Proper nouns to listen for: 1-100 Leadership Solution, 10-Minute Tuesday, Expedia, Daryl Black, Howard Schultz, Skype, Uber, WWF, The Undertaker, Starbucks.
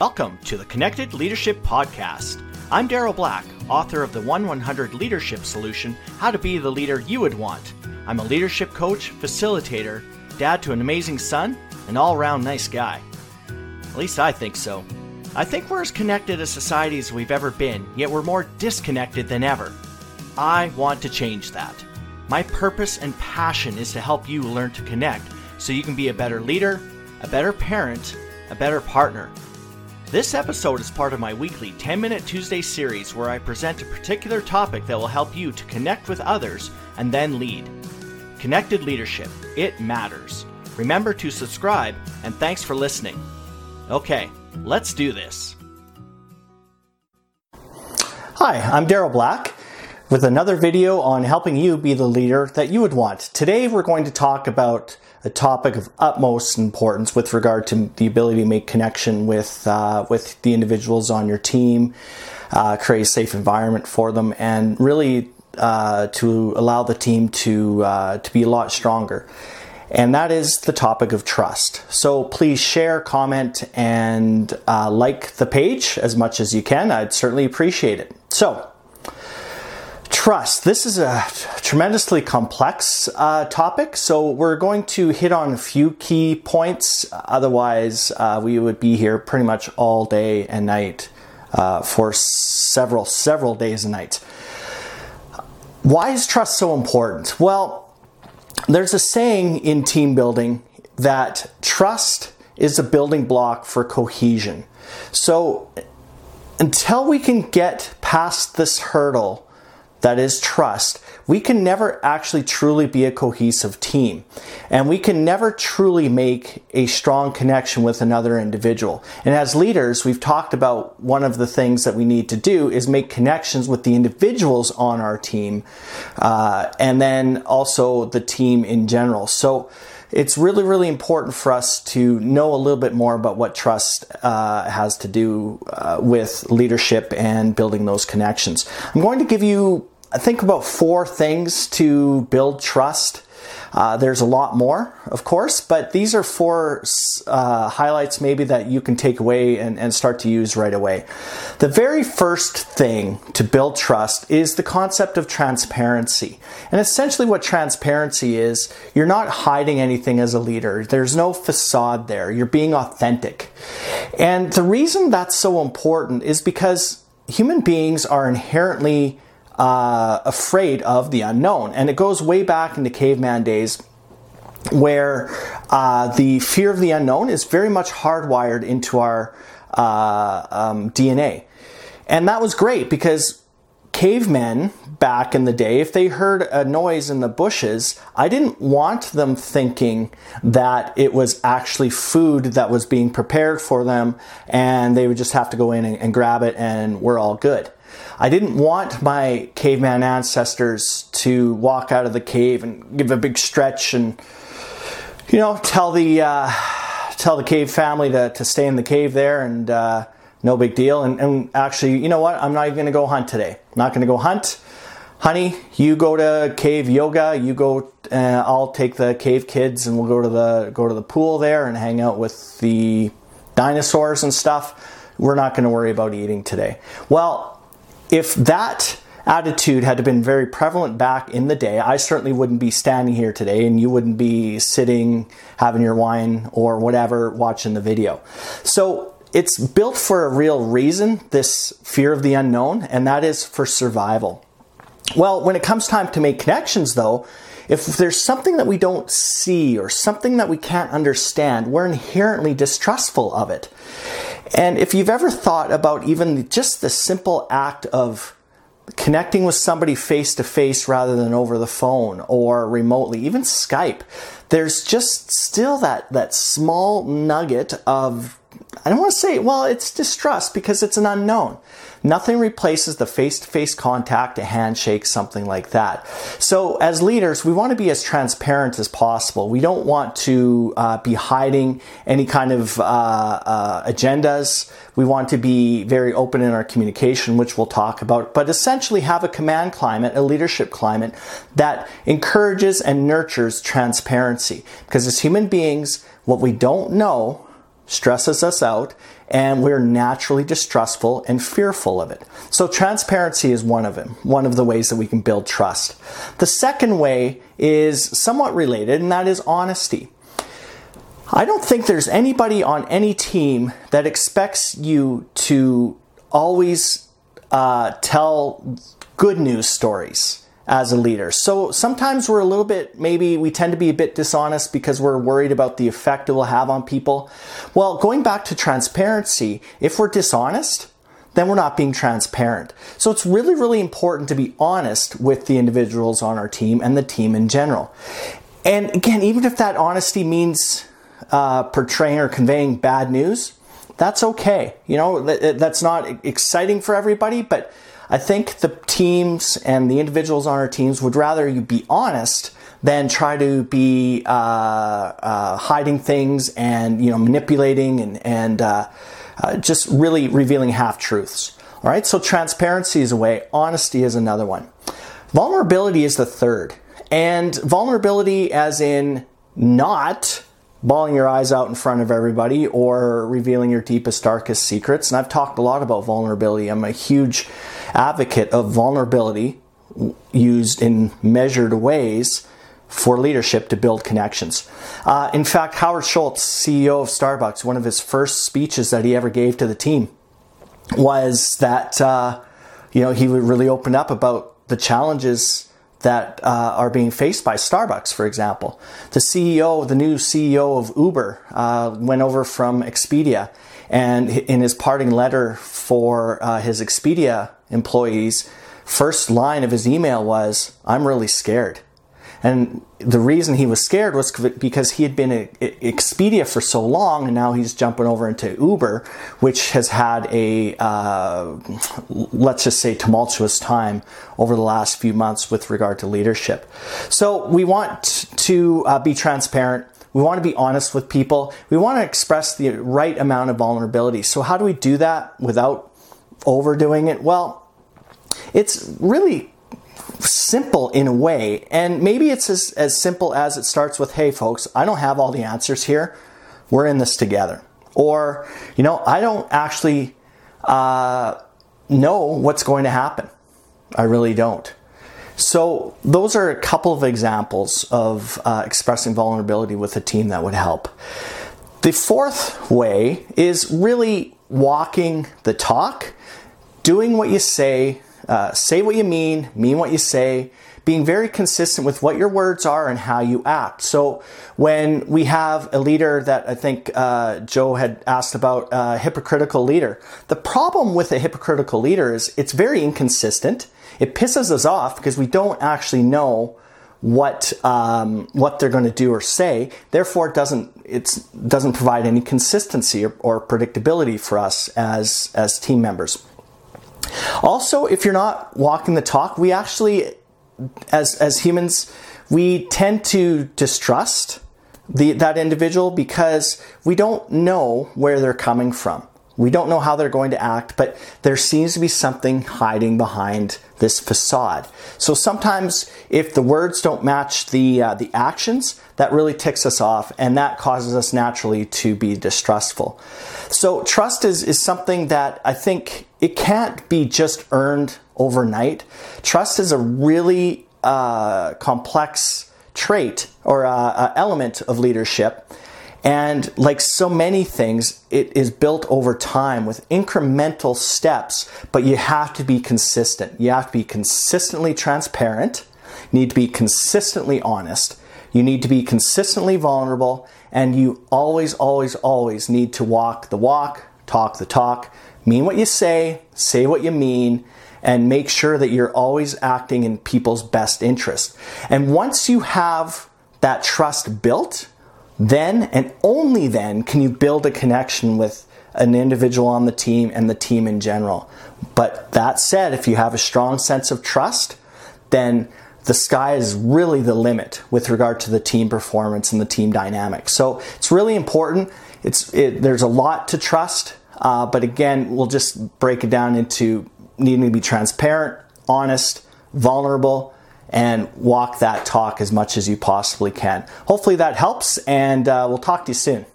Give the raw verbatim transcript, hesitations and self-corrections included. Welcome to the Connected Leadership Podcast. I'm Daryl Black, author of the one one hundred Leadership Solution, How to Be the Leader You Would Want. I'm a leadership coach, facilitator, dad to an amazing son, and all-around nice guy. At least I think so. I think we're as connected a society as we've ever been, yet we're more disconnected than ever. I want to change that. My purpose and passion is to help you learn to connect so you can be a better leader, a better parent, a better partner. This episode is part of my weekly ten-Minute Tuesday series where I present a particular topic that will help you to connect with others and then lead. Connected leadership, it matters. Remember to subscribe, and thanks for listening. Okay, let's do this. Hi, I'm Daryl Black with another video on helping you be the leader that you would want. Today we're going to talk about a topic of utmost importance with regard to the ability to make connection with uh, with the individuals on your team, uh, create a safe environment for them, and really uh, to allow the team to uh, to be a lot stronger. And that is the topic of trust. So please share, comment, and uh, like the page as much as you can. I'd certainly appreciate it. So, trust. This is a tremendously complex uh, topic, so we're going to hit on a few key points. Otherwise, uh, we would be here pretty much all day and night uh, for several, several days and nights. Why is trust so important? Well, there's a saying in team building that trust is a building block for cohesion. So until we can get past this hurdle, that is trust, we can never actually truly be a cohesive team. And we can never truly make a strong connection with another individual. And as leaders, we've talked about one of the things that we need to do is make connections with the individuals on our team, uh, and then also the team in general. So it's really, really important for us to know a little bit more about what trust uh, has to do uh, with leadership and building those connections. I'm going to give you I think about four things to build trust. Uh, there's a lot more, of course, but these are four uh, highlights maybe that you can take away and, and start to use right away. The very first thing to build trust is the concept of transparency. And essentially what transparency is, you're not hiding anything as a leader. There's no facade there. You're being authentic. And the reason that's so important is because human beings are inherently Uh, afraid of the unknown. And it goes way back into caveman days where uh, the fear of the unknown is very much hardwired into our uh, um, D N A. And that was great because cavemen back in the day, if they heard a noise in the bushes, I didn't want them thinking that it was actually food that was being prepared for them and they would just have to go in and, and grab it and we're all good. I didn't want my caveman ancestors to walk out of the cave and give a big stretch and, you know, tell the uh, tell the cave family to, to stay in the cave there and uh, no big deal. And, and actually, you know what? I'm not even going to go hunt today. I'm not going to go hunt. Honey, you go to cave yoga. You go. Uh, I'll take the cave kids and we'll go to the go to the pool there and hang out with the dinosaurs and stuff. We're not going to worry about eating today. Well, if that attitude had been very prevalent back in the day, I certainly wouldn't be standing here today and you wouldn't be sitting, having your wine or whatever, watching the video. So it's built for a real reason, this fear of the unknown, and that is for survival. Well, when it comes time to make connections though, if there's something that we don't see or something that we can't understand, we're inherently distrustful of it. And if you've ever thought about even just the simple act of connecting with somebody face to face rather than over the phone or remotely, even Skype, there's just still that, that small nugget of, I don't want to say, well, it's distrust because it's an unknown. Nothing replaces the face-to-face contact, a handshake, something like that. So as leaders, we want to be as transparent as possible. We don't want to uh, be hiding any kind of uh, uh, agendas. We want to be very open in our communication, which we'll talk about, but essentially have a command climate, a leadership climate that encourages and nurtures transparency. Because as human beings, what we don't know, stresses us out, and we're naturally distrustful and fearful of it. So transparency is one of them, one of the ways that we can build trust. The second way is somewhat related, and that is honesty. I don't think there's anybody on any team that expects you to always uh, tell good news stories as a leader. So sometimes we're a little bit, maybe we tend to be a bit dishonest because we're worried about the effect it will have on people. Well, going back to transparency, if we're dishonest, then we're not being transparent. So it's really, really important to be honest with the individuals on our team and the team in general. And again, even if that honesty means uh, portraying or conveying bad news, that's okay. You know, that's not exciting for everybody, but I think the teams and the individuals on our teams would rather you be honest than try to be uh, uh, hiding things and, you know, manipulating and, and uh, uh, just really revealing half-truths. All right, so transparency is a way. Honesty is another one. Vulnerability is the third. And vulnerability as in not bawling your eyes out in front of everybody or revealing your deepest, darkest secrets. And I've talked a lot about vulnerability. I'm a huge advocate of vulnerability used in measured ways for leadership to build connections. Uh, in fact, Howard Schultz, C E O of Starbucks, one of his first speeches that he ever gave to the team was that, uh, you know, he would really open up about the challenges that uh, are being faced by Starbucks, for example. The C E O, the new C E O of Uber, uh, went over from Expedia, and in his parting letter for uh, his Expedia employees, first line of his email was, "I'm really scared." And the reason he was scared was because he had been at Expedia for so long, and now he's jumping over into Uber, which has had a, uh, let's just say, tumultuous time over the last few months with regard to leadership. So we want to uh, be transparent. We want to be honest with people. We want to express the right amount of vulnerability. So how do we do that without overdoing it? Well, it's really simple in a way, and maybe it's as, as simple as it starts with, "Hey folks, I don't have all the answers here. We're in this together." Or, you know, "I don't actually uh, know what's going to happen. I really don't." So those are a couple of examples of uh, expressing vulnerability with a team that would help. The fourth way is really walking the talk, doing what you say. Uh, say what you mean, mean what you say, being very consistent with what your words are and how you act. So when we have a leader that I think uh, Joe had asked about, a uh, hypocritical leader, the problem with a hypocritical leader is it's very inconsistent. It pisses us off because we don't actually know what um, what they're going to do or say. Therefore, it doesn't it's doesn't provide any consistency or, or predictability for us as as team members. Also, if you're not walking the talk, we actually, as as humans, we tend to distrust the, that individual because we don't know where they're coming from. We don't know how they're going to act, but there seems to be something hiding behind this facade. So sometimes if the words don't match the uh, the actions, that really ticks us off, and that causes us naturally to be distrustful. So trust is, is something that I think it can't be just earned overnight. Trust is a really uh, complex trait or uh, uh, element of leadership. And like so many things, it is built over time with incremental steps, but you have to be consistent. You have to be consistently transparent. You need to be consistently honest. You need to be consistently vulnerable. And you always, always, always need to walk the walk, talk the talk, mean what you say, say what you mean, and make sure that you're always acting in people's best interest. And once you have that trust built, then and only then can you build a connection with an individual on the team and the team in general. But that said, if you have a strong sense of trust, then the sky is really the limit with regard to the team performance and the team dynamic. So it's really important. It's it, there's a lot to trust, uh, but again, we'll just break it down into needing to be transparent, honest, vulnerable, and walk that talk as much as you possibly can. Hopefully that helps, and uh, we'll talk to you soon.